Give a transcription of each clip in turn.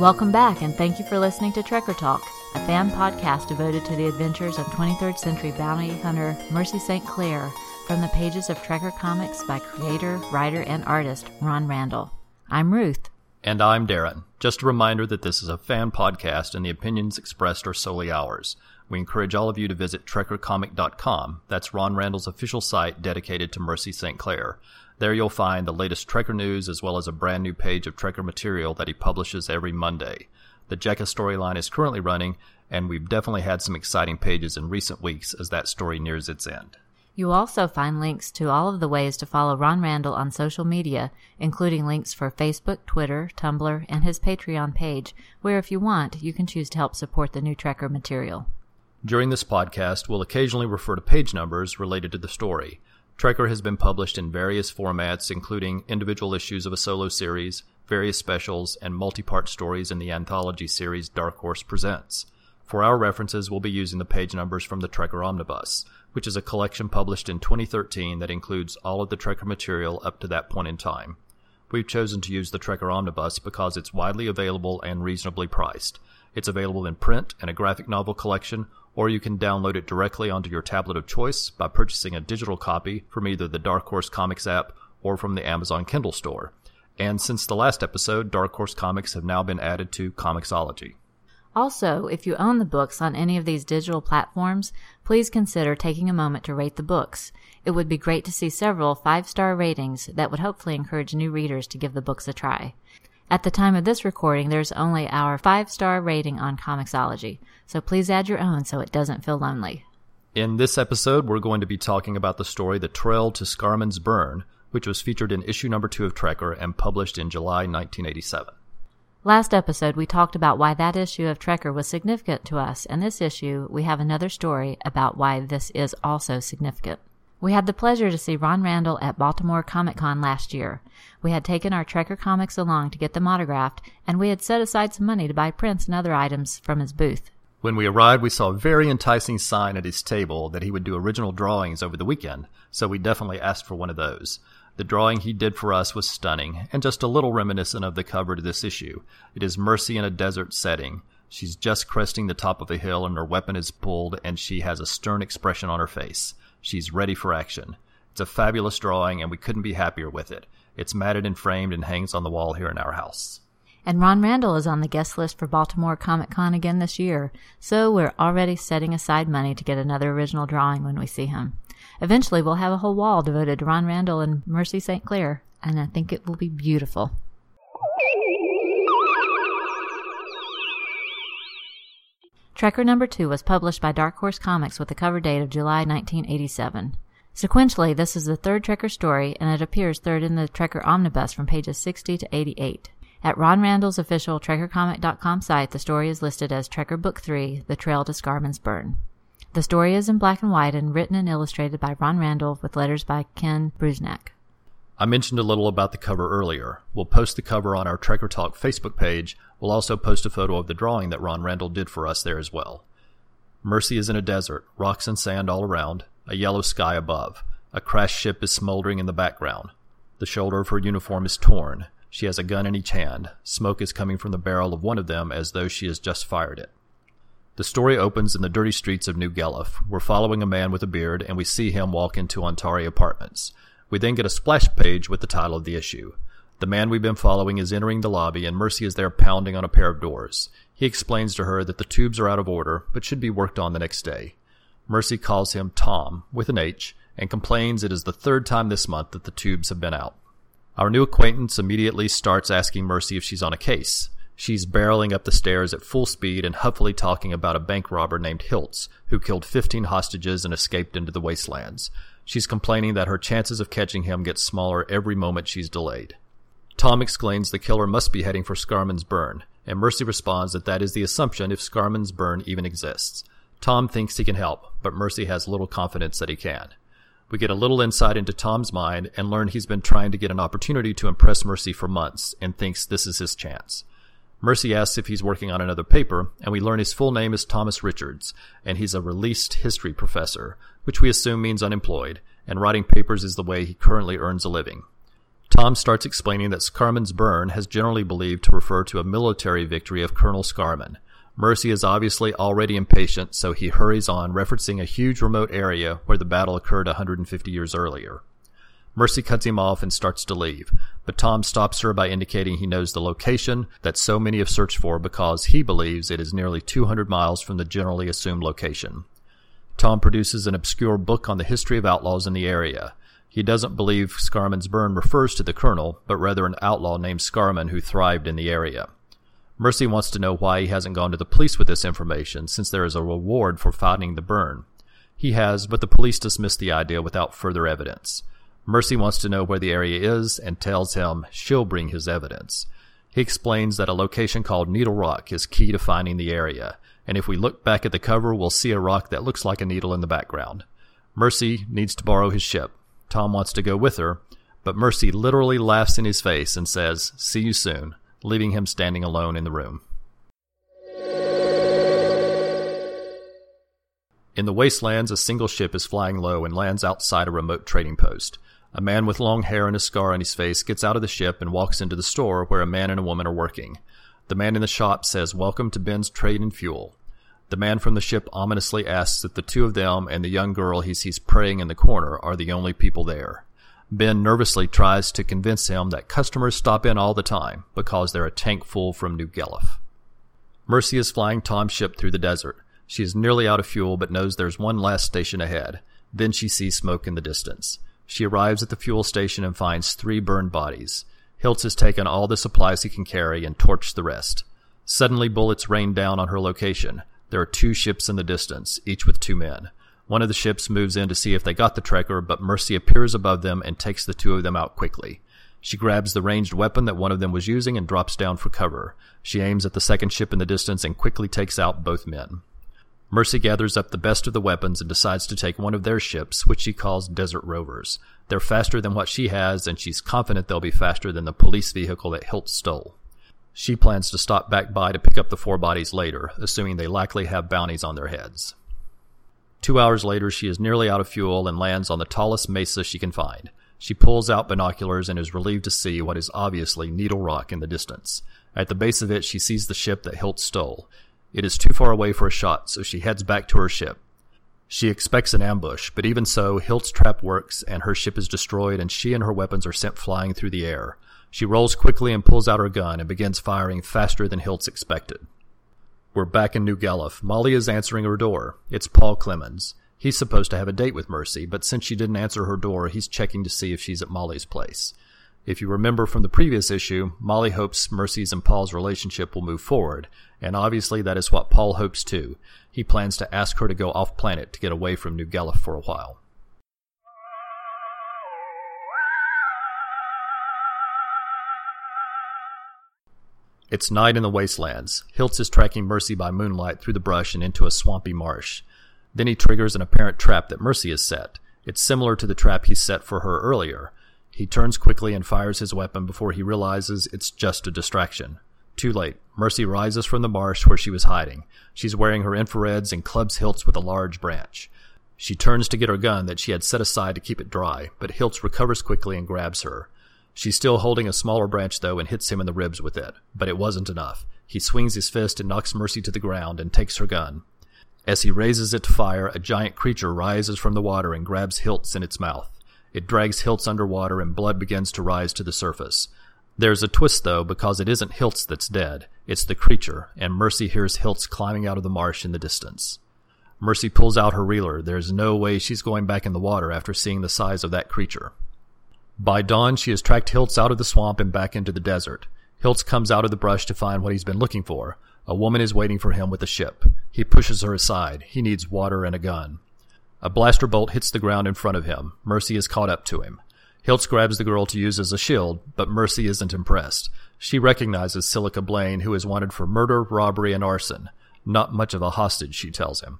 Welcome back, and thank you for listening to Trekker Talk, a fan podcast devoted to the adventures of 23rd century bounty hunter Mercy St. Clair from the pages of Trekker Comics by creator, writer, and artist Ron Randall. I'm Ruth. And I'm Darren. Just a reminder that this is a fan podcast, and the opinions expressed are solely ours. We encourage all of you to visit trekkercomic.com. That's Ron Randall's official site dedicated to Mercy St. Clair. There you'll find the latest Trekker news as well as a brand new page of Trekker material that he publishes every Monday. The Jekka storyline is currently running, and we've definitely had some exciting pages in recent weeks as that story nears its end. You'll also find links to all of the ways to follow Ron Randall on social media, including links for Facebook, Twitter, Tumblr, and his Patreon page, where if you want, you can choose to help support the new Trekker material. During this podcast, we'll occasionally refer to page numbers related to the story. Trekker has been published in various formats, including individual issues of a solo series, various specials, and multi-part stories in the anthology series Dark Horse Presents. For our references, we'll be using the page numbers from the Trekker Omnibus, which is a collection published in 2013 that includes all of the Trekker material up to that point in time. We've chosen to use the Trekker Omnibus because it's widely available and reasonably priced. It's available in print and a graphic novel collection, or you can download it directly onto your tablet of choice by purchasing a digital copy from either the Dark Horse Comics app or from the Amazon Kindle store. And since the last episode, Dark Horse Comics have now been added to Comixology. Also, if you own the books on any of these digital platforms, please consider taking a moment to rate the books. It would be great to see several 5-star ratings that would hopefully encourage new readers to give the books a try. At the time of this recording, there's only our 5-star rating on Comixology, so please add your own so it doesn't feel lonely. In this episode, we're going to be talking about the story The Trail to Scarman's Burn, which was featured in issue number 2 of Trekker and published in July 1987. Last episode, we talked about why that issue of Trekker was significant to us, and this issue, we have another story about why this is also significant. We had the pleasure to see Ron Randall at Baltimore Comic-Con last year. We had taken our Trekker comics along to get them autographed, and we had set aside some money to buy prints and other items from his booth. When we arrived, we saw a very enticing sign at his table that he would do original drawings over the weekend, so we definitely asked for one of those. The drawing he did for us was stunning, and just a little reminiscent of the cover to this issue. It is Mercy in a desert setting. She's just cresting the top of a hill, and her weapon is pulled, and she has a stern expression on her face. She's ready for action. It's a fabulous drawing, and we couldn't be happier with it. It's matted and framed and hangs on the wall here in our house. And Ron Randall is on the guest list for Baltimore Comic-Con again this year, so we're already setting aside money to get another original drawing when we see him. Eventually, we'll have a whole wall devoted to Ron Randall and Mercy St. Clair, and I think it will be beautiful. Trekker number 2 was published by Dark Horse Comics with a cover date of July 1987. Sequentially, this is the third Trekker story, and it appears third in the Trekker Omnibus from pages 60 to 88. At Ron Randall's official trekkercomic.com site, the story is listed as Trekker Book 3, The Trail to Scarman's Burn. The story is in black and white and written and illustrated by Ron Randall with letters by Ken Brusnak. I mentioned a little about the cover earlier. We'll post the cover on our Trekker Talk Facebook page. We'll also post a photo of the drawing that Ron Randall did for us there as well. Mercy is in a desert, rocks and sand all around, a yellow sky above. A crashed ship is smoldering in the background. The shoulder of her uniform is torn. She has a gun in each hand. Smoke is coming from the barrel of one of them as though she has just fired it. The story opens in the dirty streets of New Gellif. We're following a man with a beard, and we see him walk into Ontari Apartments. We then get a splash page with the title of the issue. The man we've been following is entering the lobby, and Mercy is there pounding on a pair of doors. He explains to her that the tubes are out of order, but should be worked on the next day. Mercy calls him Tom, with an H, and complains it is the third time this month that the tubes have been out. Our new acquaintance immediately starts asking Mercy if she's on a case. She's barreling up the stairs at full speed and huffily talking about a bank robber named Hiltz, who killed 15 hostages and escaped into the wastelands. She's complaining that her chances of catching him get smaller every moment she's delayed. Tom exclaims the killer must be heading for Scarman's Burn, and Mercy responds that that is the assumption if Scarman's Burn even exists. Tom thinks he can help, but Mercy has little confidence that he can. We get a little insight into Tom's mind and learn he's been trying to get an opportunity to impress Mercy for months and thinks this is his chance. Mercy asks if he's working on another paper, and we learn his full name is Thomas Richards, and he's a released history professor, which we assume means unemployed, and writing papers is the way he currently earns a living. Tom starts explaining that Scarman's Burn has generally believed to refer to a military victory of Colonel Scarman. Mercy is obviously already impatient, so he hurries on, referencing a huge remote area where the battle occurred 150 years earlier. Mercy cuts him off and starts to leave, but Tom stops her by indicating he knows the location that so many have searched for because he believes it is nearly 200 miles from the generally assumed location. Tom produces an obscure book on the history of outlaws in the area. He doesn't believe Scarman's Burn refers to the colonel, but rather an outlaw named Scarman who thrived in the area. Mercy wants to know why he hasn't gone to the police with this information, since there is a reward for fighting the burn. He has, but the police dismiss the idea without further evidence. Mercy wants to know where the area is and tells him she'll bring his evidence. He explains that a location called Needle Rock is key to finding the area, and if we look back at the cover, we'll see a rock that looks like a needle in the background. Mercy needs to borrow his ship. Tom wants to go with her, but Mercy literally laughs in his face and says, "See you soon," leaving him standing alone in the room. In the wastelands, a single ship is flying low and lands outside a remote trading post. A man with long hair and a scar on his face gets out of the ship and walks into the store where a man and a woman are working. The man in the shop says, "Welcome to Ben's Trade and Fuel." The man from the ship ominously asks if the two of them and the young girl he sees praying in the corner are the only people there. Ben nervously tries to convince him that customers stop in all the time because they're a tank full from New Gellif. Mercy is flying Tom's ship through the desert. She is nearly out of fuel but knows there's one last station ahead. Then she sees smoke in the distance. She arrives at the fuel station and finds 3 burned bodies. Hiltz has taken all the supplies he can carry and torched the rest. Suddenly, bullets rain down on her location. There are 2 ships in the distance, each with 2 men. One of the ships moves in to see if they got the trekker, but Mercy appears above them and takes the 2 of them out quickly. She grabs the ranged weapon that one of them was using and drops down for cover. She aims at the second ship in the distance and quickly takes out both men. Mercy gathers up the best of the weapons and decides to take one of their ships, which she calls Desert Rovers. They're faster than what she has, and she's confident they'll be faster than the police vehicle that Hiltz stole. She plans to stop back by to pick up the 4 bodies later, assuming they likely have bounties on their heads. 2 hours later, she is nearly out of fuel and lands on the tallest mesa she can find. She pulls out binoculars and is relieved to see what is obviously Needle Rock in the distance. At the base of it, she sees the ship that Hiltz stole. It is too far away for a shot, so she heads back to her ship. She expects an ambush, but even so, Hilt's trap works, and her ship is destroyed, and she and her weapons are sent flying through the air. She rolls quickly and pulls out her gun and begins firing faster than Hilt's expected. We're back in New Gellif. Molly is answering her door. It's Paul Clemens. He's supposed to have a date with Mercy, but since she didn't answer her door, he's checking to see if she's at Molly's place. If you remember from the previous issue, Molly hopes Mercy's and Paul's relationship will move forward, and obviously that is what Paul hopes too. He plans to ask her to go off-planet to get away from New Gellif for a while. It's night in the wastelands. Hiltz is tracking Mercy by moonlight through the brush and into a swampy marsh. Then he triggers an apparent trap that Mercy has set. It's similar to the trap he set for her earlier. He turns quickly and fires his weapon before he realizes it's just a distraction. Too late. Mercy rises from the marsh where she was hiding. She's wearing her infrareds and clubs Hiltz with a large branch. She turns to get her gun that she had set aside to keep it dry, but Hiltz recovers quickly and grabs her. She's still holding a smaller branch, though, and hits him in the ribs with it, but it wasn't enough. He swings his fist and knocks Mercy to the ground and takes her gun. As he raises it to fire, a giant creature rises from the water and grabs Hiltz in its mouth. It drags Hiltz underwater and blood begins to rise to the surface. There's a twist, though, because it isn't Hiltz that's dead. It's the creature, and Mercy hears Hiltz climbing out of the marsh in the distance. Mercy pulls out her reeler. There's no way she's going back in the water after seeing the size of that creature. By dawn, she has tracked Hiltz out of the swamp and back into the desert. Hiltz comes out of the brush to find what he's been looking for. A woman is waiting for him with a ship. He pushes her aside. He needs water and a gun. A blaster bolt hits the ground in front of him. Mercy is caught up to him. Hiltz grabs the girl to use as a shield, but Mercy isn't impressed. She recognizes Silica Blaine, who is wanted for murder, robbery, and arson. Not much of a hostage, she tells him.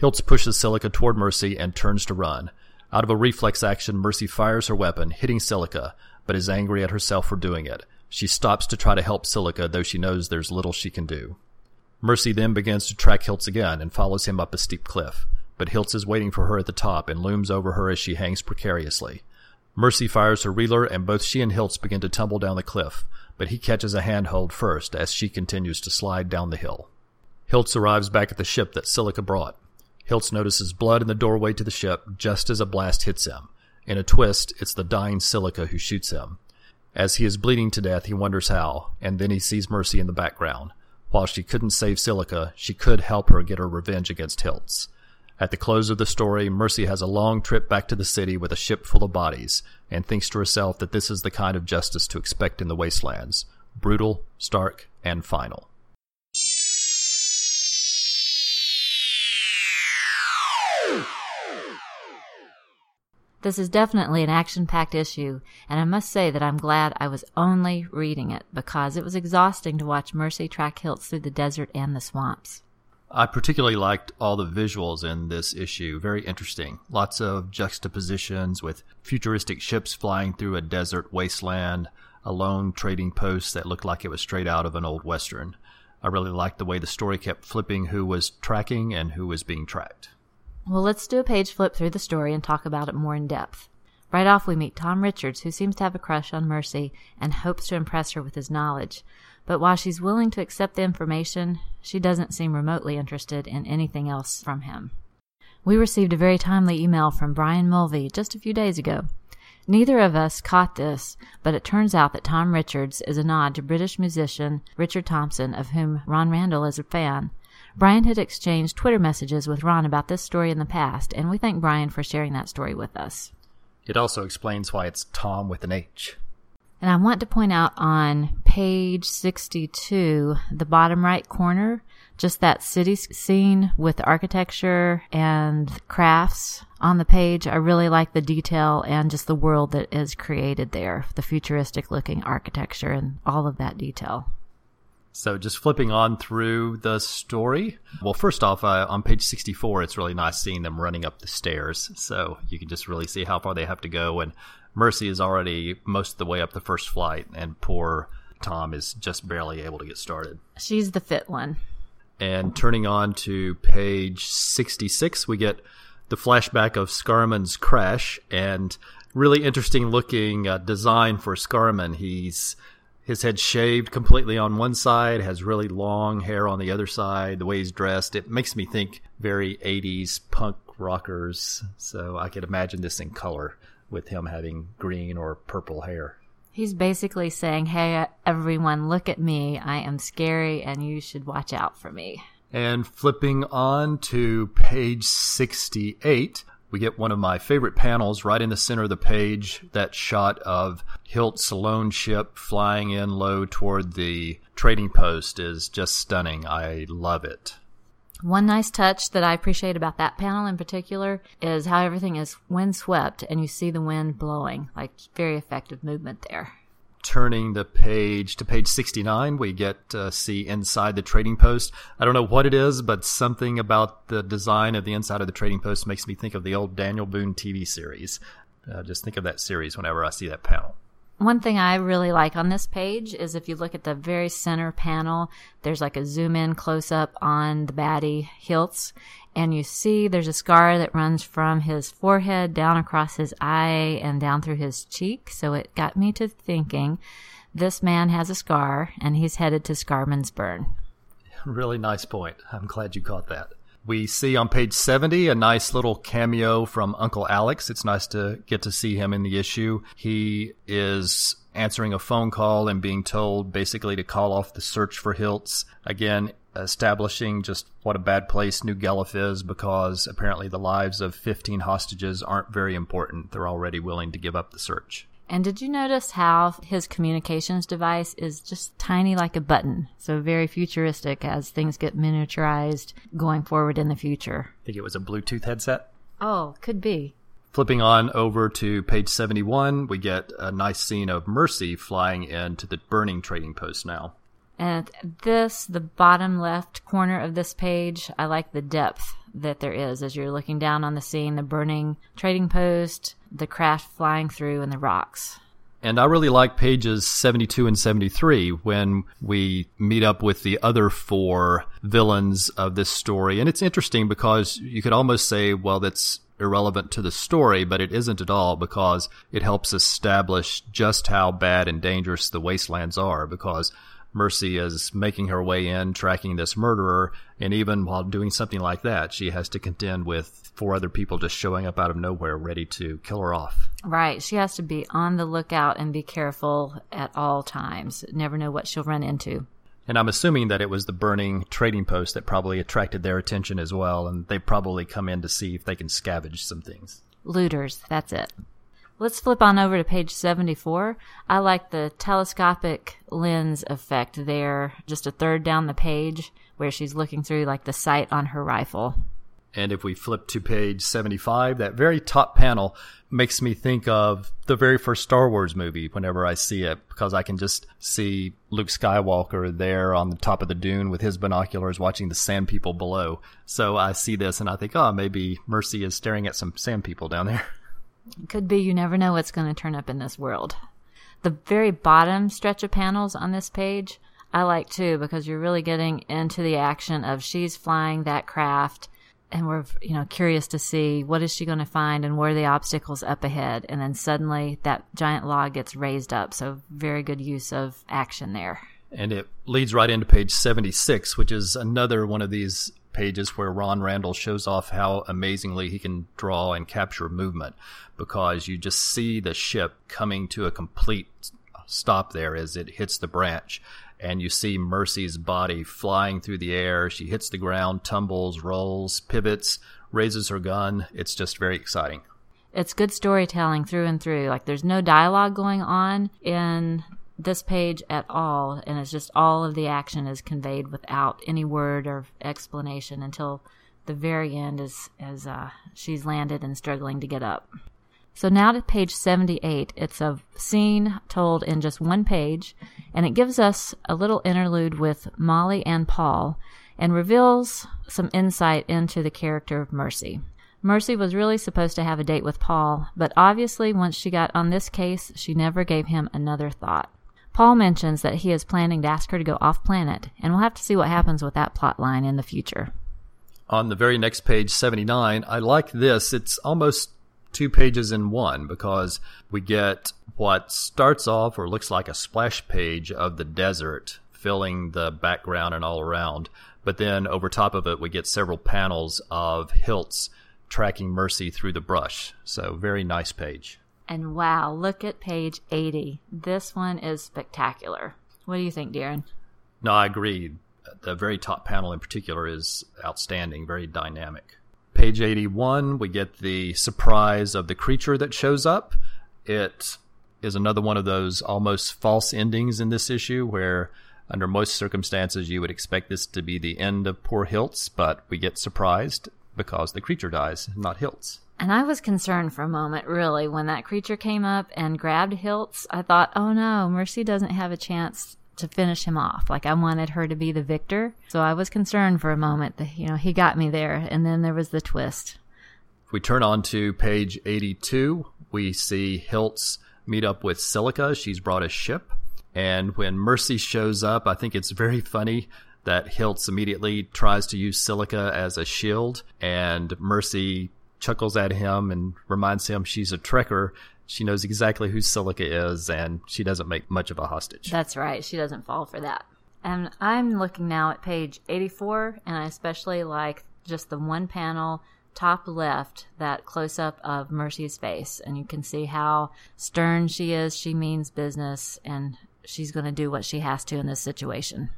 Hiltz pushes Silica toward Mercy and turns to run. Out of a reflex action, Mercy fires her weapon, hitting Silica, but is angry at herself for doing it. She stops to try to help Silica, though she knows there's little she can do. Mercy then begins to track Hiltz again and follows him up a steep cliff. But Hiltz is waiting for her at the top and looms over her as she hangs precariously. Mercy fires her reeler, and both she and Hiltz begin to tumble down the cliff, but he catches a handhold first as she continues to slide down the hill. Hiltz arrives back at the ship that Silica brought. Hiltz notices blood in the doorway to the ship just as a blast hits him. In a twist, it's the dying Silica who shoots him. As he is bleeding to death, he wonders how, and then he sees Mercy in the background. While she couldn't save Silica, she could help her get her revenge against Hiltz. At the close of the story, Mercy has a long trip back to the city with a ship full of bodies, and thinks to herself that this is the kind of justice to expect in the wastelands. Brutal, stark, and final. This is definitely an action-packed issue, and I must say that I'm glad I was only reading it, because it was exhausting to watch Mercy track Hiltz through the desert and the swamps. I particularly liked all the visuals in this issue. Very interesting. Lots of juxtapositions with futuristic ships flying through a desert wasteland, a lone trading post that looked like it was straight out of an old Western. I really liked the way the story kept flipping who was tracking and who was being tracked. Well, let's do a page flip through the story and talk about it more in depth. Right off, we meet Tom Richards, who seems to have a crush on Mercy and hopes to impress her with his knowledge. But while she's willing to accept the information, she doesn't seem remotely interested in anything else from him. We received a very timely email from Brian Mulvey just a few days ago. Neither of us caught this, but it turns out that Tom Richards is a nod to British musician Richard Thompson, of whom Ron Randall is a fan. Brian had exchanged Twitter messages with Ron about this story in the past, and we thank Brian for sharing that story with us. It also explains why it's Tom with an H. And I want to point out on page 62, the bottom right corner, just that city scene with architecture and crafts on the page. I really like the detail and just the world that is created there, the futuristic-looking architecture and all of that detail. So just flipping on through the story. Well, first off, on page 64, it's really nice seeing them running up the stairs. So you can just really see how far they have to go. And Mercy is already most of the way up the first flight. And poor Tom is just barely able to get started. She's the fit one. And turning on to page 66, we get the flashback of Scarman's crash. And really interesting looking design for Scarman. His head shaved completely on one side, has really long hair on the other side. The way he's dressed, it makes me think very 80s punk rockers. So I could imagine this in color with him having green or purple hair. He's basically saying, hey, everyone, look at me. I am scary and you should watch out for me. And flipping on to page 68, we get one of my favorite panels right in the center of the page, that shot of Hilt's lone ship flying in low toward the trading post is just stunning. I love it. One nice touch that I appreciate about that panel in particular is how everything is windswept and you see the wind blowing, like very effective movement there. Turning the page to page 69, we get to see inside the trading post. I don't know what it is, but something about the design of the inside of the trading post makes me think of the old Daniel Boone TV series. Just think of that series whenever I see that panel. One thing I really like on this page is if you look at the very center panel, there's like a zoom in close up on the baddie Hiltz. And you see there's a scar that runs from his forehead down across his eye and down through his cheek. So it got me to thinking, this man has a scar and he's headed to Scarman's Burn. Really nice point. I'm glad you caught that. We see on page 70 a nice little cameo from Uncle Alex. It's nice to get to see him in the issue. He is answering a phone call and being told basically to call off the search for Hiltz. Again, establishing just what a bad place New Gellif is, because apparently the lives of 15 hostages aren't very important. They're already willing to give up the search. And did you notice how his communications device is just tiny like a button? So very futuristic as things get miniaturized going forward in the future. I think it was a Bluetooth headset. Oh, could be. Flipping on over to page 71, we get a nice scene of Mercy flying into the burning trading post now. And this, the bottom left corner of this page, I like the depth that there is as you're looking down on the scene, the burning trading post, the craft flying through, and the rocks. And I really like pages 72 and 73 when we meet up with the other four villains of this story. And it's interesting because you could almost say, well, that's irrelevant to the story, but it isn't at all, because it helps establish just how bad and dangerous the wastelands are, because Mercy is making her way in, tracking this murderer, and even while doing something like that, she has to contend with four other people just showing up out of nowhere ready to kill her off. Right. She has to be on the lookout and be careful at all times. Never know what she'll run into. And I'm assuming that it was the burning trading post that probably attracted their attention as well, and they probably come in to see if they can scavenge some things. Looters, that's it. Let's flip on over to page 74. I like the telescopic lens effect there, just a third down the page, where she's looking through like the sight on her rifle. And if we flip to page 75, that very top panel makes me think of the very first Star Wars movie whenever I see it, because I can just see Luke Skywalker there on the top of the dune with his binoculars watching the sand people below. So I see this and I think, oh, maybe Mercy is staring at some sand people down there. Could be. You never know what's going to turn up in this world. The very bottom stretch of panels on this page I like too, because you're really getting into the action of she's flying that craft, and we're, you know, curious to see what is she going to find and where are the obstacles up ahead. And then suddenly that giant log gets raised up. So very good use of action there. And it leads right into page 76, which is another one of these pages where Ron Randall shows off how amazingly he can draw and capture movement, because you just see the ship coming to a complete stop there as it hits the branch. And you see Mercy's body flying through the air. She hits the ground, tumbles, rolls, pivots, raises her gun. It's just very exciting. It's good storytelling through and through. Like, there's no dialogue going on in this page at all. And it's just all of the action is conveyed without any word or explanation until the very end as she's landed and struggling to get up. So now to page 78. It's a scene told in just one page, and it gives us a little interlude with Molly and Paul and reveals some insight into the character of Mercy. Mercy was really supposed to have a date with Paul, but obviously once she got on this case, she never gave him another thought. Paul mentions that he is planning to ask her to go off-planet, and we'll have to see what happens with that plot line in the future. On the very next page, 79, I like this. It's almost two pages in one, because we get what starts off or looks like a splash page of the desert filling the background and all around, but then over top of it we get several panels of Hiltz tracking Mercy through the brush. So very nice page. And wow, look at page 80. This one is spectacular. What do you think, Darren? No, I agree. The very top panel in particular is outstanding, very dynamic. Page 81, we get the surprise of the creature that shows up. It is another one of those almost false endings in this issue where under most circumstances you would expect this to be the end of poor Hiltz, but we get surprised because the creature dies, not Hiltz. And I was concerned for a moment, really, when that creature came up and grabbed Hiltz. I thought, oh no, Mercy doesn't have a chance to finish him off. Like, I wanted her to be the victor. So I was concerned for a moment that, you know, he got me there. And then there was the twist. If we turn on to page 82, we see Hiltz meet up with Silica. She's brought a ship. And when Mercy shows up, I think it's very funny that Hiltz immediately tries to use Silica as a shield. And Mercy chuckles at him and reminds him she's a trekker. She knows exactly who Silica is, and she doesn't make much of a hostage. That's right. She doesn't fall for that. And I'm looking now at page 84, and I especially like just the one panel, top left, that close-up of Mercy's face. And you can see how stern she is. She means business, and she's going to do what she has to in this situation.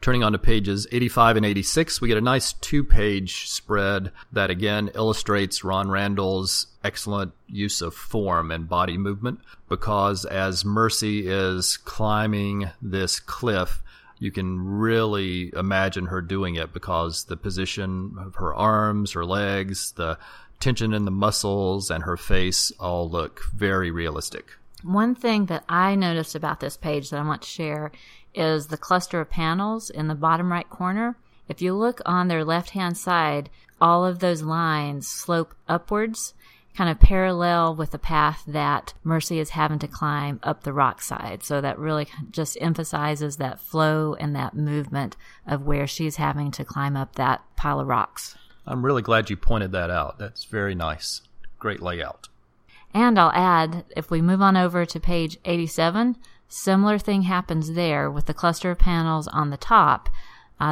Turning on to pages 85 and 86, we get a nice two-page spread that, again, illustrates Ron Randall's excellent use of form and body movement, because as Mercy is climbing this cliff, you can really imagine her doing it because the position of her arms, her legs, the tension in the muscles, and her face all look very realistic. One thing that I noticed about this page that I want to share is the cluster of panels in the bottom right corner. If you look on their left-hand side, all of those lines slope upwards, kind of parallel with the path that Mercy is having to climb up the rock side. So that really just emphasizes that flow and that movement of where she's having to climb up that pile of rocks. I'm really glad you pointed that out. That's very nice. Great layout. And I'll add, if we move on over to page 87, similar thing happens there with the cluster of panels on the top.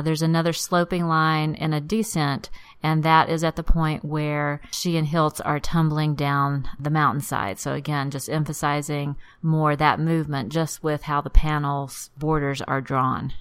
There's another sloping line and a descent, and that is at the point where she and Hiltz are tumbling down the mountainside. So again, just emphasizing more that movement just with how the panel's borders are drawn.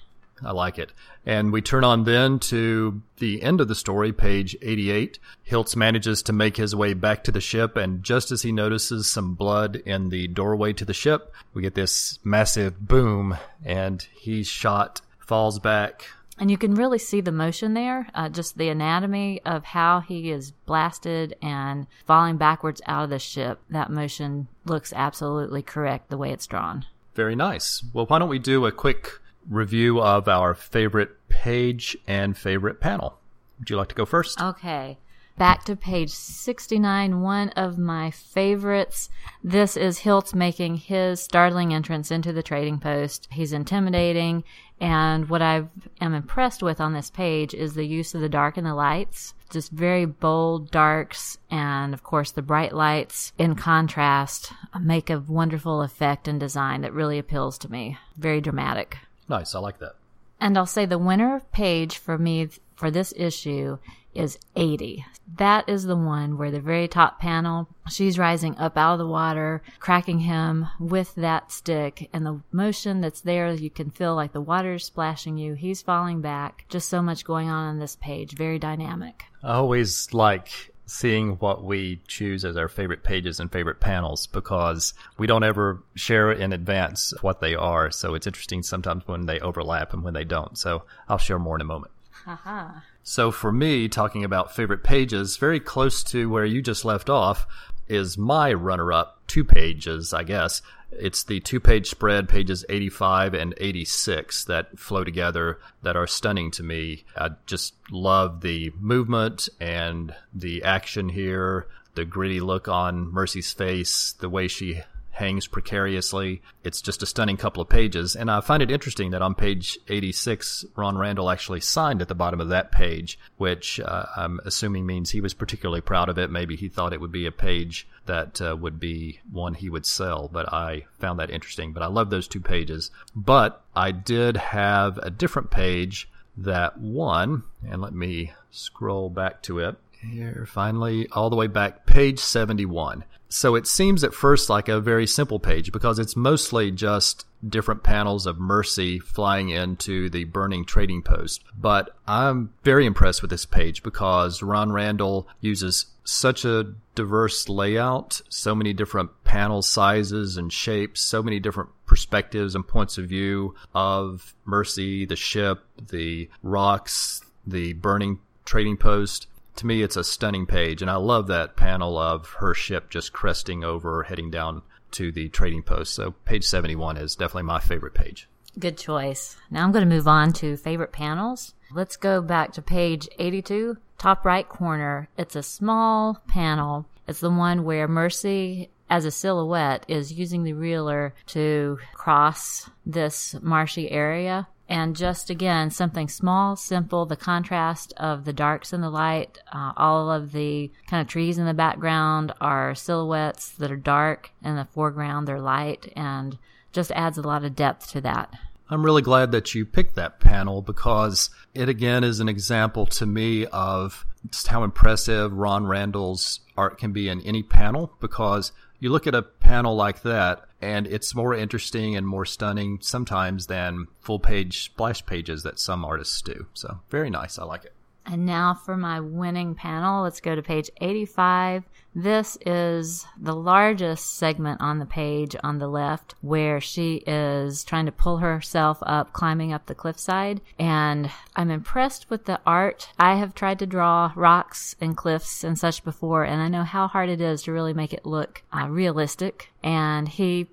I like it. And we turn on then to the end of the story, page 88. Hiltz manages to make his way back to the ship, and just as he notices some blood in the doorway to the ship, we get this massive boom, and he's shot, falls back. And you can really see the motion there, just the anatomy of how he is blasted and falling backwards out of the ship. That motion looks absolutely correct the way it's drawn. Very nice. Well, why don't we do a quick review of our favorite page and favorite panel. Would you like to go first? Okay. Back to page 69, one of my favorites. This is Hiltz making his startling entrance into the trading post. He's intimidating, and what I am impressed with on this page is the use of the dark and the lights. Just very bold darks, and of course the bright lights in contrast make a wonderful effect and design that really appeals to me. Very dramatic. Nice, I like that. And I'll say the winner of page for me for this issue is 80. That is the one where the very top panel, she's rising up out of the water, cracking him with that stick, and the motion that's there, you can feel like the water's splashing you, he's falling back. Just so much going on this page. Very dynamic. I always like seeing what we choose as our favorite pages and favorite panels, because we don't ever share in advance what they are, so it's interesting sometimes when they overlap and when they don't. So I'll share more in a moment. Uh-huh. So for me, talking about favorite pages, very close to where you just left off is my runner-up, two pages, I guess. It's the two-page spread, pages 85 and 86 that flow together that are stunning to me. I just love the movement and the action here, the gritty look on Mercy's face, the way she hangs precariously. It's just a stunning couple of pages. And I find it interesting that on page 86, Ron Randall actually signed at the bottom of that page, which I'm assuming means he was particularly proud of it. Maybe he thought it would be a page that would be one he would sell, but I found that interesting. But I love those two pages. But I did have a different page that won, and let me scroll back to it. Here, finally, all the way back, page 71. So it seems at first like a very simple page because it's mostly just different panels of Mercy flying into the burning trading post. But I'm very impressed with this page because Ron Randall uses such a diverse layout, so many different panel sizes and shapes, so many different perspectives and points of view of Mercy, the ship, the rocks, the burning trading post. To me, it's a stunning page, and I love that panel of her ship just cresting over, heading down to the trading post. So page 71 is definitely my favorite page. Good choice. Now I'm going to move on to favorite panels. Let's go back to page 82, top right corner. It's a small panel. It's the one where Mercy, as a silhouette, is using the reeler to cross this marshy area. And just, again, something small, simple, the contrast of the darks and the light, all of the kind of trees in the background are silhouettes that are dark, and the foreground they're light, and just adds a lot of depth to that. I'm really glad that you picked that panel because it, again, is an example to me of just how impressive Ron Randall's art can be in any panel, because you look at a panel like that, and it's more interesting and more stunning sometimes than full-page splash pages that some artists do. So very nice. I like it. And now for my winning panel, let's go to page 85. This is the largest segment on the page on the left where she is trying to pull herself up, climbing up the cliffside. And I'm impressed with the art. I have tried to draw rocks and cliffs and such before, and I know how hard it is to really make it look realistic. And he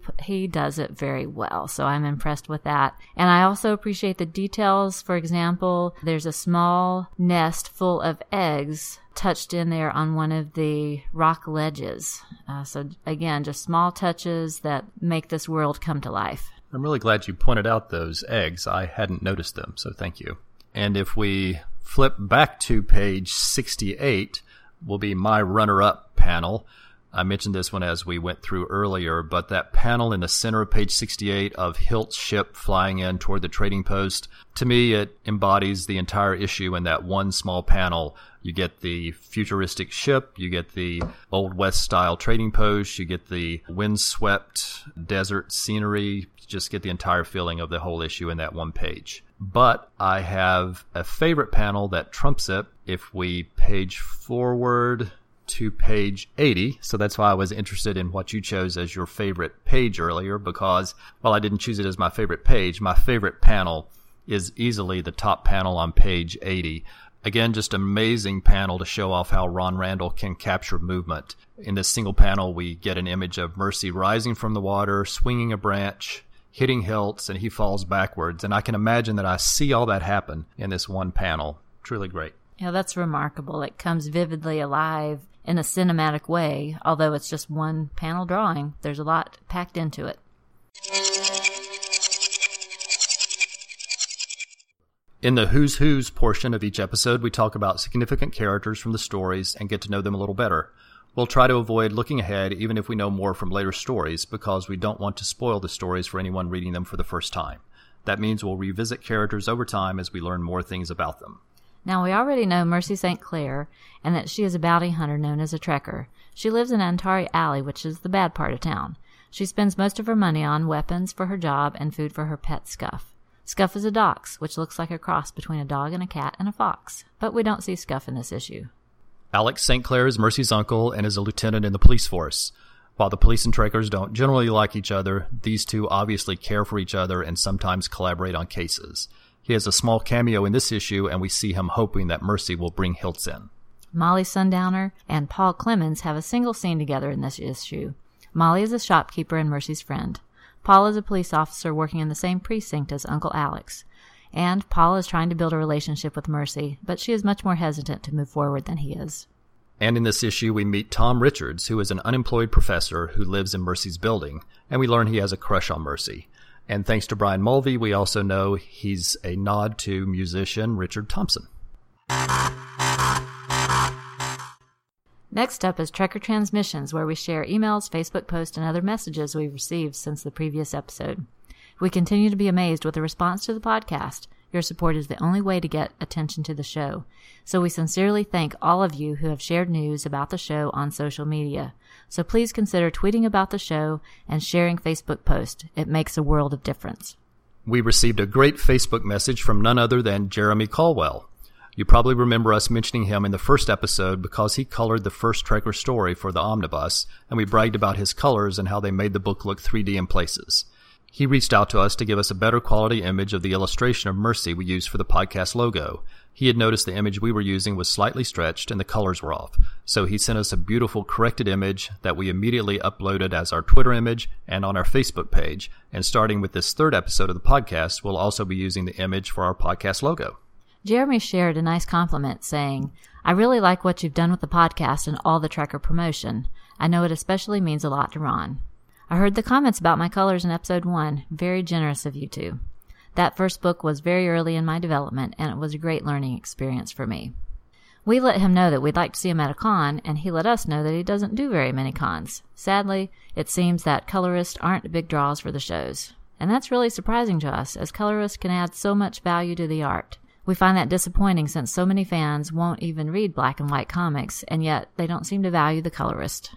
does it very well, so I'm impressed with that. And I also appreciate the details. For example, there's a small nest full of eggs touched in there on one of the rock ledges. So again, just small touches that make this world come to life. I'm really glad you pointed out those eggs. I hadn't noticed them, so thank you. And if we Flip back to page 68 will be my runner-up panel. I mentioned this one as we went through earlier, but that panel in the center of page 68 of Hilt's ship flying in toward the trading post, to me, it embodies the entire issue in that one small panel. You get the futuristic ship, you get the Old West-style trading post, you get the windswept desert scenery, just get the entire feeling of the whole issue in that one page. But I have a favorite panel that trumps it if we page forward to page 80. So that's why I was interested in what you chose as your favorite page earlier, because while I didn't choose it as my favorite page, my favorite panel is easily the top panel on page 80. Again, just amazing panel to show off how Ron Randall can capture movement. In this single panel, we get an image of Mercy rising from the water, swinging a branch, hitting Hiltz, and he falls backwards. And I can imagine that I see all that happen in this one panel. Truly great. Yeah, that's remarkable. It comes vividly alive in a cinematic way, although it's just one panel drawing. There's a lot packed into it. In the Who's Who's portion of each episode, we talk about significant characters from the stories and get to know them a little better. We'll try to avoid looking ahead even if we know more from later stories, because we don't want to spoil the stories for anyone reading them for the first time. That means we'll revisit characters over time as we learn more things about them. Now, we already know Mercy St. Clair and that she is a bounty hunter known as a trekker. She lives in Antari Alley, which is the bad part of town. She spends most of her money on weapons for her job and food for her pet Scuff. Scuff is a dachs, which looks like a cross between a dog and a cat and a fox, but we don't see Scuff in this issue. Alex St. Clair is Mercy's uncle and is a lieutenant in the police force. While the police and trekkers don't generally like each other, these two obviously care for each other and sometimes collaborate on cases. He has a small cameo in this issue, and we see him hoping that Mercy will bring Hiltz in. Molly Sundowner and Paul Clemens have a single scene together in this issue. Molly is a shopkeeper and Mercy's friend. Paul is a police officer working in the same precinct as Uncle Alex. And Paul is trying to build a relationship with Mercy, but she is much more hesitant to move forward than he is. And in this issue, we meet Tom Richards, who is an unemployed professor who lives in Mercy's building, and we learn he has a crush on Mercy. And thanks to Brian Mulvey, we also know he's a nod to musician Richard Thompson. Next up is Trekker Transmissions, where we share emails, Facebook posts, and other messages we've received since the previous episode. We continue to be amazed with the response to the podcast. Your support is the only way to get attention to the show. So we sincerely thank all of you who have shared news about the show on social media. So please consider tweeting about the show and sharing Facebook posts. It makes a world of difference. We received a great Facebook message from none other than Jeremy Caldwell. You probably remember us mentioning him in the first episode because he colored the first Trekker story for the Omnibus, and we bragged about his colors and how they made the book look 3D in places. He reached out to us to give us a better quality image of the illustration of Mercy we used for the podcast logo. He had noticed the image we were using was slightly stretched and the colors were off, so he sent us a beautiful corrected image that we immediately uploaded as our Twitter image and on our Facebook page. And starting with this third episode of the podcast, we'll also be using the image for our podcast logo. Jeremy shared a nice compliment saying, "I really like what you've done with the podcast and all the Trekker promotion. I know it especially means a lot to Ron. I heard the comments about my colors in episode 1. Very generous of you two. That first book was very early in my development, and it was a great learning experience for me." We let him know that we'd like to see him at a con, and he let us know that he doesn't do very many cons. Sadly, it seems that colorists aren't big draws for the shows. And that's really surprising to us, as colorists can add so much value to the art. We find that disappointing since so many fans won't even read black and white comics, and yet they don't seem to value the colorist.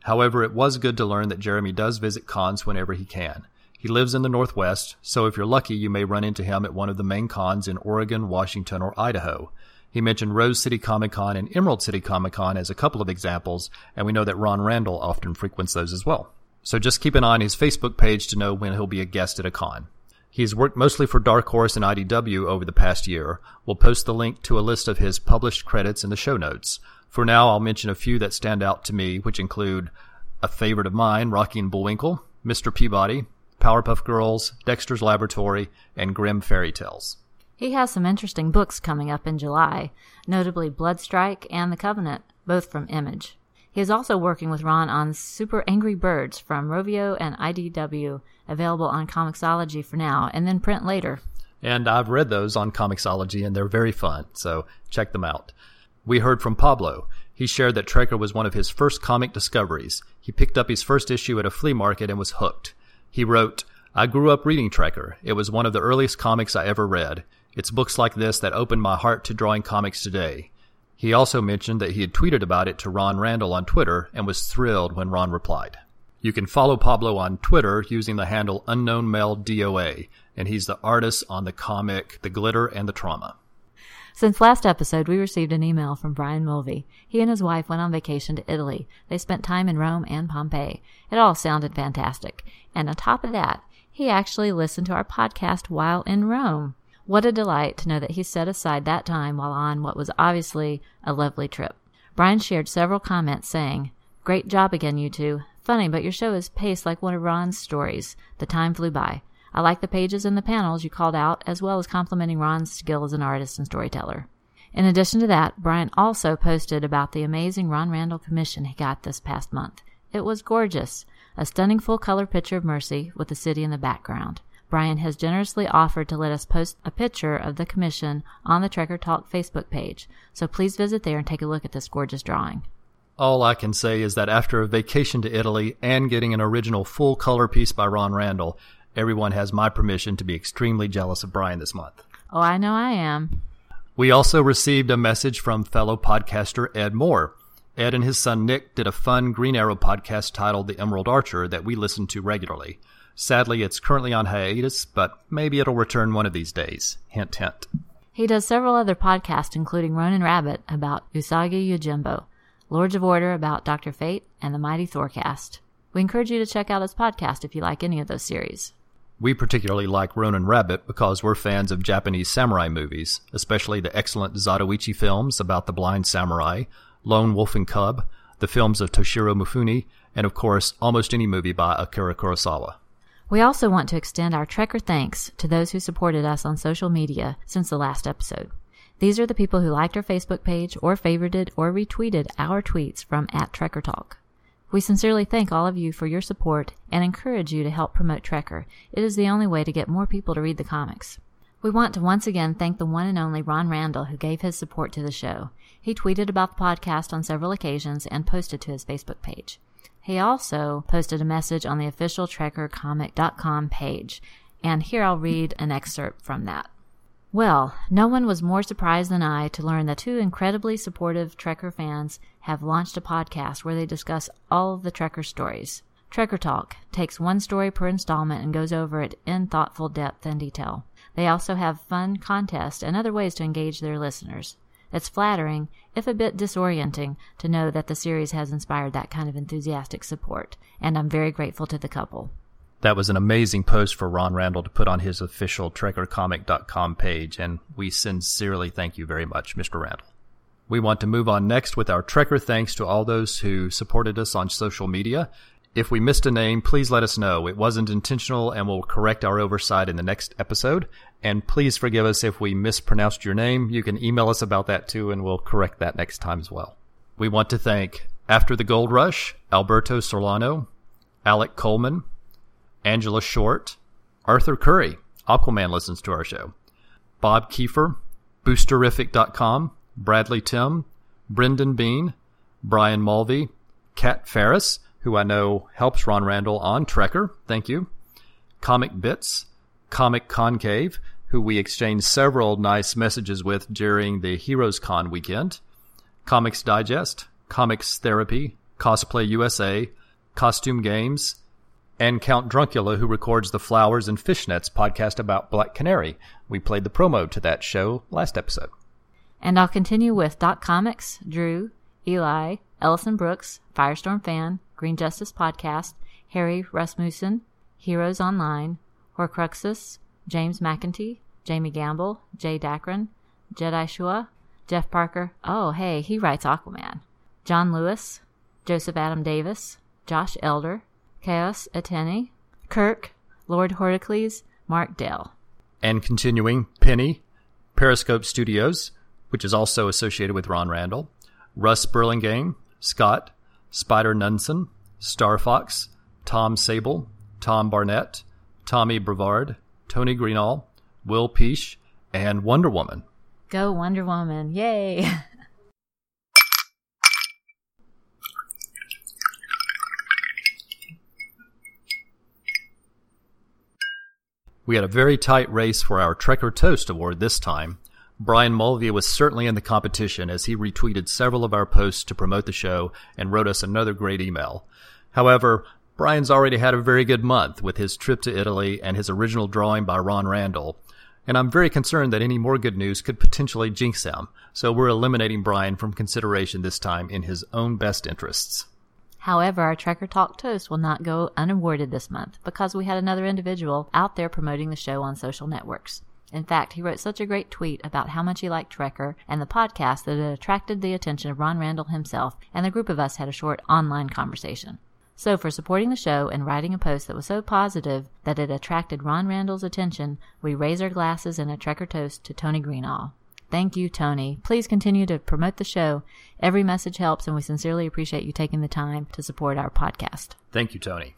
However, it was good to learn that Jeremy does visit cons whenever he can. He lives in the Northwest, so if you're lucky, you may run into him at one of the main cons in Oregon, Washington, or Idaho. He mentioned Rose City Comic-Con and Emerald City Comic-Con as a couple of examples, and we know that Ron Randall often frequents those as well. So just keep an eye on his Facebook page to know when he'll be a guest at a con. He's worked mostly for Dark Horse and IDW over the past year. We'll post the link to a list of his published credits in the show notes. For now, I'll mention a few that stand out to me, which include a favorite of mine, Rocky and Bullwinkle, Mr. Peabody, Powerpuff Girls, Dexter's Laboratory, and Grimm Fairy Tales. He has some interesting books coming up in July, notably Bloodstrike and The Covenant, both from Image. He is also working with Ron on Super Angry Birds from Rovio and IDW, available on Comixology for now, and then print later. And I've read those on Comixology, and they're very fun, so check them out. We heard from Pablo. He shared that Trekker was one of his first comic discoveries. He picked up his first issue at a flea market and was hooked. He wrote, "I grew up reading Trekker. It was one of the earliest comics I ever read. It's books like this that opened my heart to drawing comics today." He also mentioned that he had tweeted about it to Ron Randall on Twitter and was thrilled when Ron replied. You can follow Pablo on Twitter using the handle unknownmeldoa, and he's the artist on the comic The Glitter and the Trauma. Since last episode, we received an email from Brian Mulvey. He and his wife went on vacation to Italy. They spent time in Rome and Pompeii. It all sounded fantastic. And on top of that, he actually listened to our podcast while in Rome. What a delight to know that he set aside that time while on what was obviously a lovely trip. Brian shared several comments saying, "Great job again, you two. Funny, but your show is paced like one of Ron's stories. The time flew by. I like the pages and the panels you called out, as well as complimenting Ron's skill as an artist and storyteller." In addition to that, Brian also posted about the amazing Ron Randall commission he got this past month. It was gorgeous. A stunning full-color picture of Mercy with the city in the background. Brian has generously offered to let us post a picture of the commission on the Trekker Talk Facebook page, so please visit there and take a look at this gorgeous drawing. All I can say is that after a vacation to Italy and getting an original full-color piece by Ron Randall, everyone has my permission to be extremely jealous of Brian this month. Oh, I know I am. We also received a message from fellow podcaster Ed Moore. Ed and his son Nick did a fun Green Arrow podcast titled The Emerald Archer that we listen to regularly. Sadly, it's currently on hiatus, but maybe it'll return one of these days. Hint, hint. He does several other podcasts, including Ronin Rabbit about Usagi Yojimbo, Lords of Order about Dr. Fate, and the Mighty Thorcast. We encourage you to check out his podcast if you like any of those series. We particularly like Ronin Rabbit because we're fans of Japanese samurai movies, especially the excellent Zatoichi films about the blind samurai, Lone Wolf and Cub, the films of Toshiro Mifune, and of course, almost any movie by Akira Kurosawa. We also want to extend our Trekker thanks to those who supported us on social media since the last episode. These are the people who liked our Facebook page or favorited or retweeted our tweets from @TrekkerTalk. We sincerely thank all of you for your support and encourage you to help promote Trekker. It is the only way to get more people to read the comics. We want to once again thank the one and only Ron Randall, who gave his support to the show. He tweeted about the podcast on several occasions and posted to his Facebook page. He also posted a message on the official trekkercomic.com page, and here I'll read an excerpt from that. Well, no one was more surprised than I to learn that two incredibly supportive Trekker fans have launched a podcast where they discuss all of the Trekker stories. Trekker Talk takes one story per installment and goes over it in thoughtful depth and detail. They also have fun contests and other ways to engage their listeners. It's flattering, if a bit disorienting, to know that the series has inspired that kind of enthusiastic support, and I'm very grateful to the couple. That was an amazing post for Ron Randall to put on his official trekkercomic.com page, and we sincerely thank you very much, Mr. Randall. We want to move on next with our Trekker thanks to all those who supported us on social media. If we missed a name, please let us know. It wasn't intentional, and we'll correct our oversight in the next episode. And please forgive us if we mispronounced your name. You can email us about that too, and we'll correct that next time as well. We want to thank After the Gold Rush, Alberto Solano, Alec Coleman, Angela Short, Arthur Curry, Aquaman listens to our show, Bob Kiefer, Boosterific.com, Bradley Tim, Brendan Bean, Brian Mulvey, Kat Ferris, who I know helps Ron Randall on Trekker, thank you, Comic Bits, Comic Concave, who we exchanged several nice messages with during the Heroes Con weekend, Comics Digest, Comics Therapy, Cosplay USA, Costume Games, and Count Druncula, who records the Flowers and Fishnets podcast about Black Canary. We played the promo to that show last episode. And I'll continue with Doc Comics, Drew, Eli, Ellison Brooks, Firestorm Fan, Green Justice Podcast, Harry Rasmussen, Heroes Online, Horcruxus, James McEntee, Jamie Gamble, Jay Dacron, Jedi Shua, Jeff Parker, oh hey, he writes Aquaman, John Lewis, Joseph Adam Davis, Josh Elder, Chaos Atene, Kirk, Lord Horticles, Mark Dell. And continuing, Penny, Periscope Studios, which is also associated with Ron Randall, Russ Burlingame, Scott, Spider Nunson, Star Fox, Tom Sable, Tom Barnett, Tommy Brevard, Tony Greenall, Will Peash, and Wonder Woman. Go Wonder Woman. Yay! We had a very tight race for our Trekker Toast Award this time. Brian Mulvey was certainly in the competition as he retweeted several of our posts to promote the show and wrote us another great email. However, Brian's already had a very good month with his trip to Italy and his original drawing by Ron Randall, and I'm very concerned that any more good news could potentially jinx him, so we're eliminating Brian from consideration this time in his own best interests. However, our Trekker Talk Toast will not go unawarded this month because we had another individual out there promoting the show on social networks. In fact, he wrote such a great tweet about how much he liked Trekker and the podcast that it attracted the attention of Ron Randall himself, and the group of us had a short online conversation. So for supporting the show and writing a post that was so positive that it attracted Ron Randall's attention, we raise our glasses in a Trekker toast to Tony Greenall. Thank you, Tony. Please continue to promote the show. Every message helps, and we sincerely appreciate you taking the time to support our podcast. Thank you, Tony.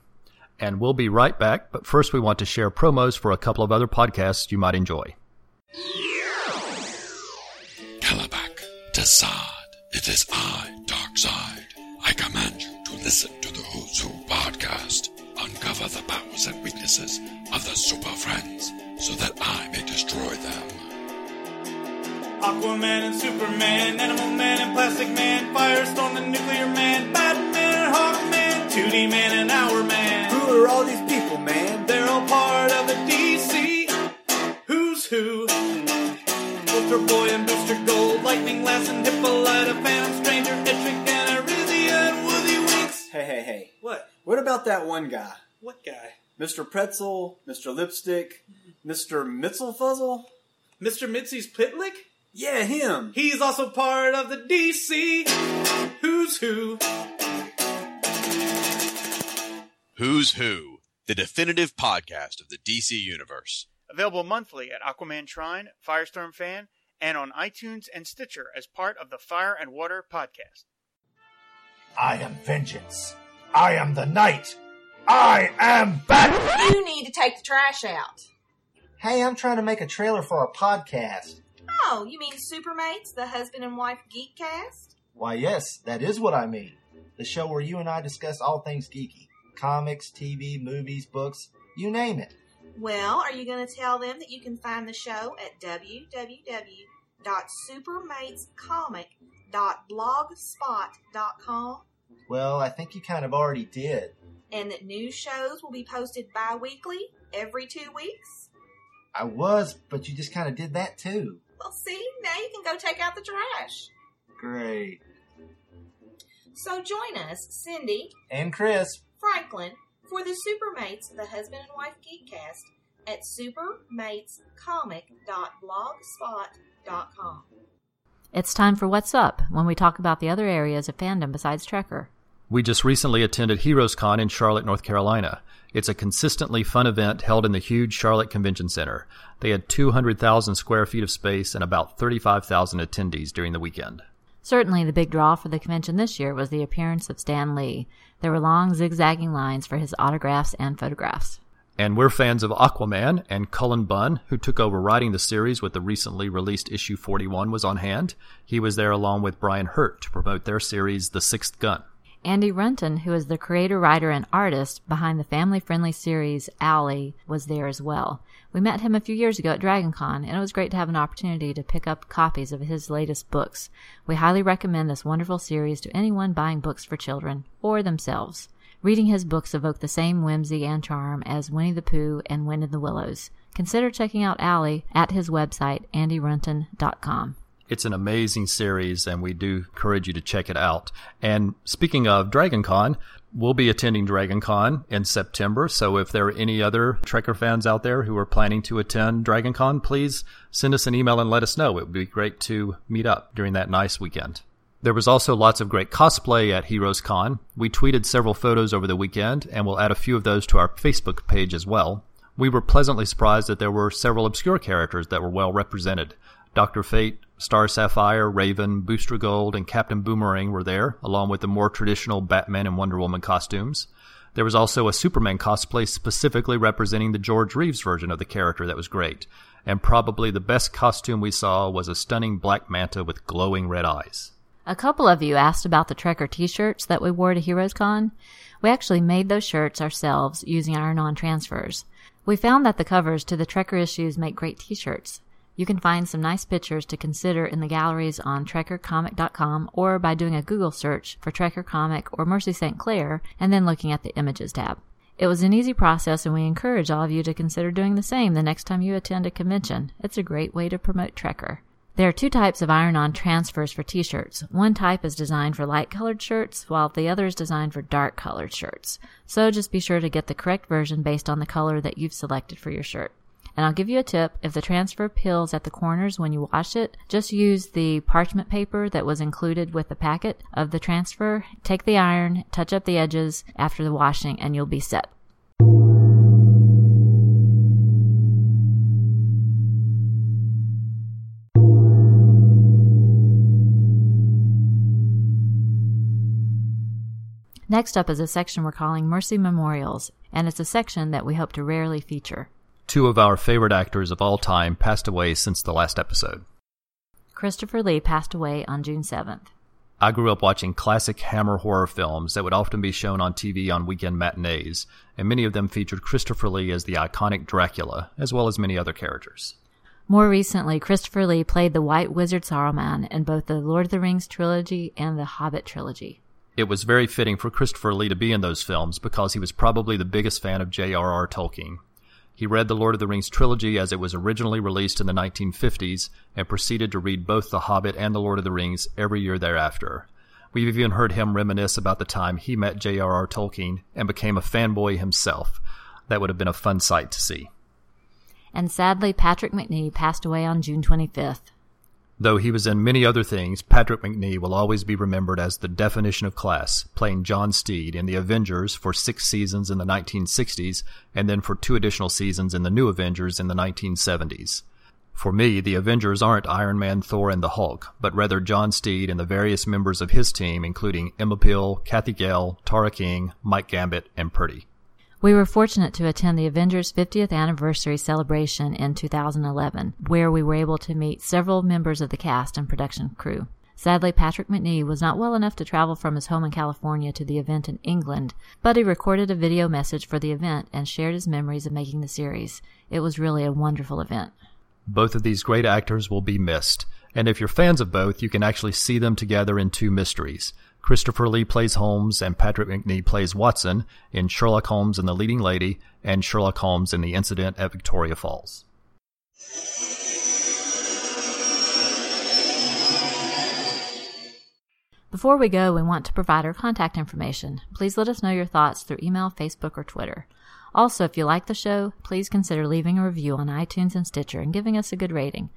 And we'll be right back, but first we want to share promos for a couple of other podcasts you might enjoy. Kalabak, Tazad, it is I, Darkseid. I command you to listen to the Who's Who podcast. Uncover the powers and weaknesses of the Super Friends so that I may destroy them. Aquaman and Superman, Animal Man and Plastic Man, Firestorm and Nuclear Man, Batman and Hawkman, 2D Man and Hour Man. Who are all these people, man? They're all part of the DC Who's Who. Ultra Boy and Booster Gold, Lightning Lass and Hippolyta, Phantom Stranger, Etrick and Arisia and Woolly Winks. Hey. What? What about that one guy? What guy? Mr. Pretzel, Mr. Lipstick, Mr. Mitzelfuzzle? Mr. Mitzi's Pitlick? Yeah, him. He's also part of the DC Who's Who. Who's Who, the definitive podcast of the DC Universe. Available monthly at Aquaman Shrine, Firestorm Fan, and on iTunes and Stitcher as part of the Fire and Water podcast. I am vengeance. I am the night. I am Batman. You need to take the trash out. Hey, I'm trying to make a trailer for a podcast. Oh, you mean Supermates, the husband and wife geek cast? Why, yes, that is what I mean. The show where you and I discuss all things geeky. Comics, TV, movies, books, you name it. Well, are you going to tell them that you can find the show at www.supermatescomic.blogspot.com? Well, I think you kind of already did. And that new shows will be posted bi-weekly, every 2 weeks? I was, but you just kind of did that too. Well, see, now you can go take out the trash. Great. So join us, Cindy. And Chris. Franklin, for the Supermates, the husband and wife geekcast at supermatescomic.blogspot.com. It's time for What's Up, when we talk about the other areas of fandom besides Trekker. We just recently attended HeroesCon in Charlotte, North Carolina. It's a consistently fun event held in the huge Charlotte Convention Center. They had 200,000 square feet of space and about 35,000 attendees during the weekend. Certainly the big draw for the convention this year was the appearance of Stan Lee. There were long zigzagging lines for his autographs and photographs. And we're fans of Aquaman, and Cullen Bunn, who took over writing the series with the recently released issue 41, was on hand. He was there along with Brian Hurt to promote their series, The Sixth Gun. Andy Runton, who is the creator, writer, and artist behind the family-friendly series Owly, was there as well. We met him a few years ago at DragonCon, and it was great to have an opportunity to pick up copies of his latest books. We highly recommend this wonderful series to anyone buying books for children or themselves. Reading his books evoke the same whimsy and charm as Winnie the Pooh and Wind in the Willows. Consider checking out Owly at his website, andyrunton.com. It's an amazing series, and we do encourage you to check it out. And speaking of DragonCon, we'll be attending DragonCon in September, so if there are any other Trekker fans out there who are planning to attend DragonCon, please send us an email and let us know. It would be great to meet up during that nice weekend. There was also lots of great cosplay at HeroesCon. We tweeted several photos over the weekend, and we'll add a few of those to our Facebook page as well. We were pleasantly surprised that there were several obscure characters that were well represented. Dr. Fate, Star Sapphire, Raven, Booster Gold, and Captain Boomerang were there, along with the more traditional Batman and Wonder Woman costumes. There was also a Superman cosplay specifically representing the George Reeves version of the character that was great. And probably the best costume we saw was a stunning black manta with glowing red eyes. A couple of you asked about the Trekker t-shirts that we wore to Heroes Con. We actually made those shirts ourselves using our non-transfers. We found that the covers to the Trekker issues make great t-shirts. You can find some nice pictures to consider in the galleries on trekkercomic.com or by doing a Google search for Trekker Comic or Mercy St. Clair and then looking at the Images tab. It was an easy process, and we encourage all of you to consider doing the same the next time you attend a convention. It's a great way to promote Trekker. There are two types of iron-on transfers for t-shirts. One type is designed for light-colored shirts, while the other is designed for dark-colored shirts. So just be sure to get the correct version based on the color that you've selected for your shirt. And I'll give you a tip. If the transfer peels at the corners when you wash it, just use the parchment paper that was included with the packet of the transfer. Take the iron, touch up the edges after the washing, and you'll be set. Next up is a section we're calling Mercy Memorials, and it's a section that we hope to rarely feature. Two of our favorite actors of all time passed away since the last episode. Christopher Lee passed away on June 7th. I grew up watching classic Hammer horror films that would often be shown on TV on weekend matinees, and many of them featured Christopher Lee as the iconic Dracula, as well as many other characters. More recently, Christopher Lee played the White Wizard Saruman in both the Lord of the Rings trilogy and the Hobbit trilogy. It was very fitting for Christopher Lee to be in those films because he was probably the biggest fan of J.R.R. Tolkien. He read the Lord of the Rings trilogy as it was originally released in the 1950s and proceeded to read both The Hobbit and The Lord of the Rings every year thereafter. We've even heard him reminisce about the time he met J.R.R. Tolkien and became a fanboy himself. That would have been a fun sight to see. And sadly, Patrick McNee passed away on June 25th. Though he was in many other things, Patrick McNee will always be remembered as the definition of class, playing John Steed in The Avengers for 6 seasons in the 1960s and then for 2 additional seasons in The New Avengers in the 1970s. For me, The Avengers aren't Iron Man, Thor, and the Hulk, but rather John Steed and the various members of his team, including Emma Peel, Kathy Gale, Tara King, Mike Gambit, and Purdy. We were fortunate to attend the Avengers' 50th anniversary celebration in 2011, where we were able to meet several members of the cast and production crew. Sadly, Patrick McNee was not well enough to travel from his home in California to the event in England, but he recorded a video message for the event and shared his memories of making the series. It was really a wonderful event. Both of these great actors will be missed, and if you're fans of both, you can actually see them together in 2 mysteries. Christopher Lee plays Holmes and Patrick McNee plays Watson in Sherlock Holmes and the Leading Lady and Sherlock Holmes in the Incident at Victoria Falls. Before we go, we want to provide our contact information. Please let us know your thoughts through email, Facebook, or Twitter. Also, if you like the show, please consider leaving a review on iTunes and Stitcher and giving us a good rating.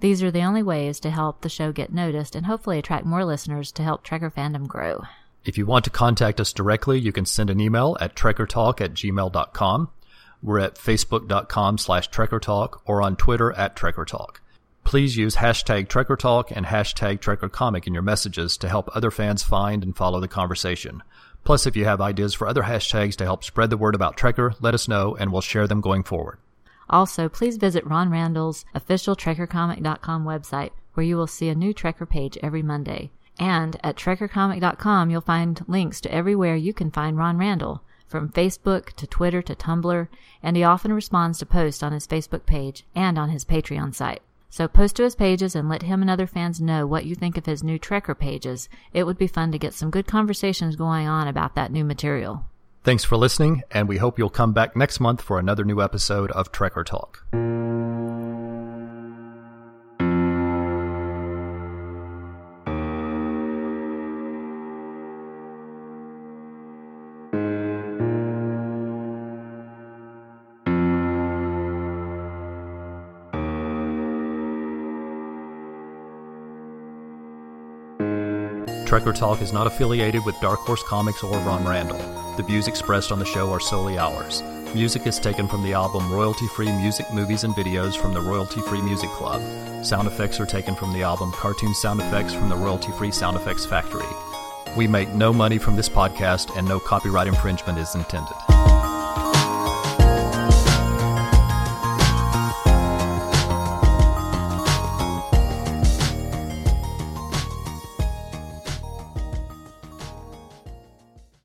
These are the only ways to help the show get noticed and hopefully attract more listeners to help Trekker fandom grow. If you want to contact us directly, you can send an email at trekkertalk@gmail.com. We're at facebook.com/trekkertalk or on Twitter at trekkertalk. Please use hashtag trekkertalk and hashtag trekkercomic in your messages to help other fans find and follow the conversation. Plus, if you have ideas for other hashtags to help spread the word about Trekker, let us know and we'll share them going forward. Also, please visit Ron Randall's official trekkercomic.com website, where you will see a new Trekker page every Monday. And at trekkercomic.com, you'll find links to everywhere you can find Ron Randall, from Facebook to Twitter to Tumblr, and he often responds to posts on his Facebook page and on his Patreon site. So post to his pages and let him and other fans know what you think of his new Trekker pages. It would be fun to get some good conversations going on about that new material. Thanks for listening, and we hope you'll come back next month for another new episode of Trekker Talk. Trekker Talk is not affiliated with Dark Horse Comics or Ron Randall. The views expressed on the show are solely ours. Music is taken from the album Royalty-Free Music, Movies, and Videos from the Royalty-Free Music Club. Sound effects are taken from the album Cartoon Sound Effects from the Royalty-Free Sound Effects Factory. We make no money from this podcast and no copyright infringement is intended.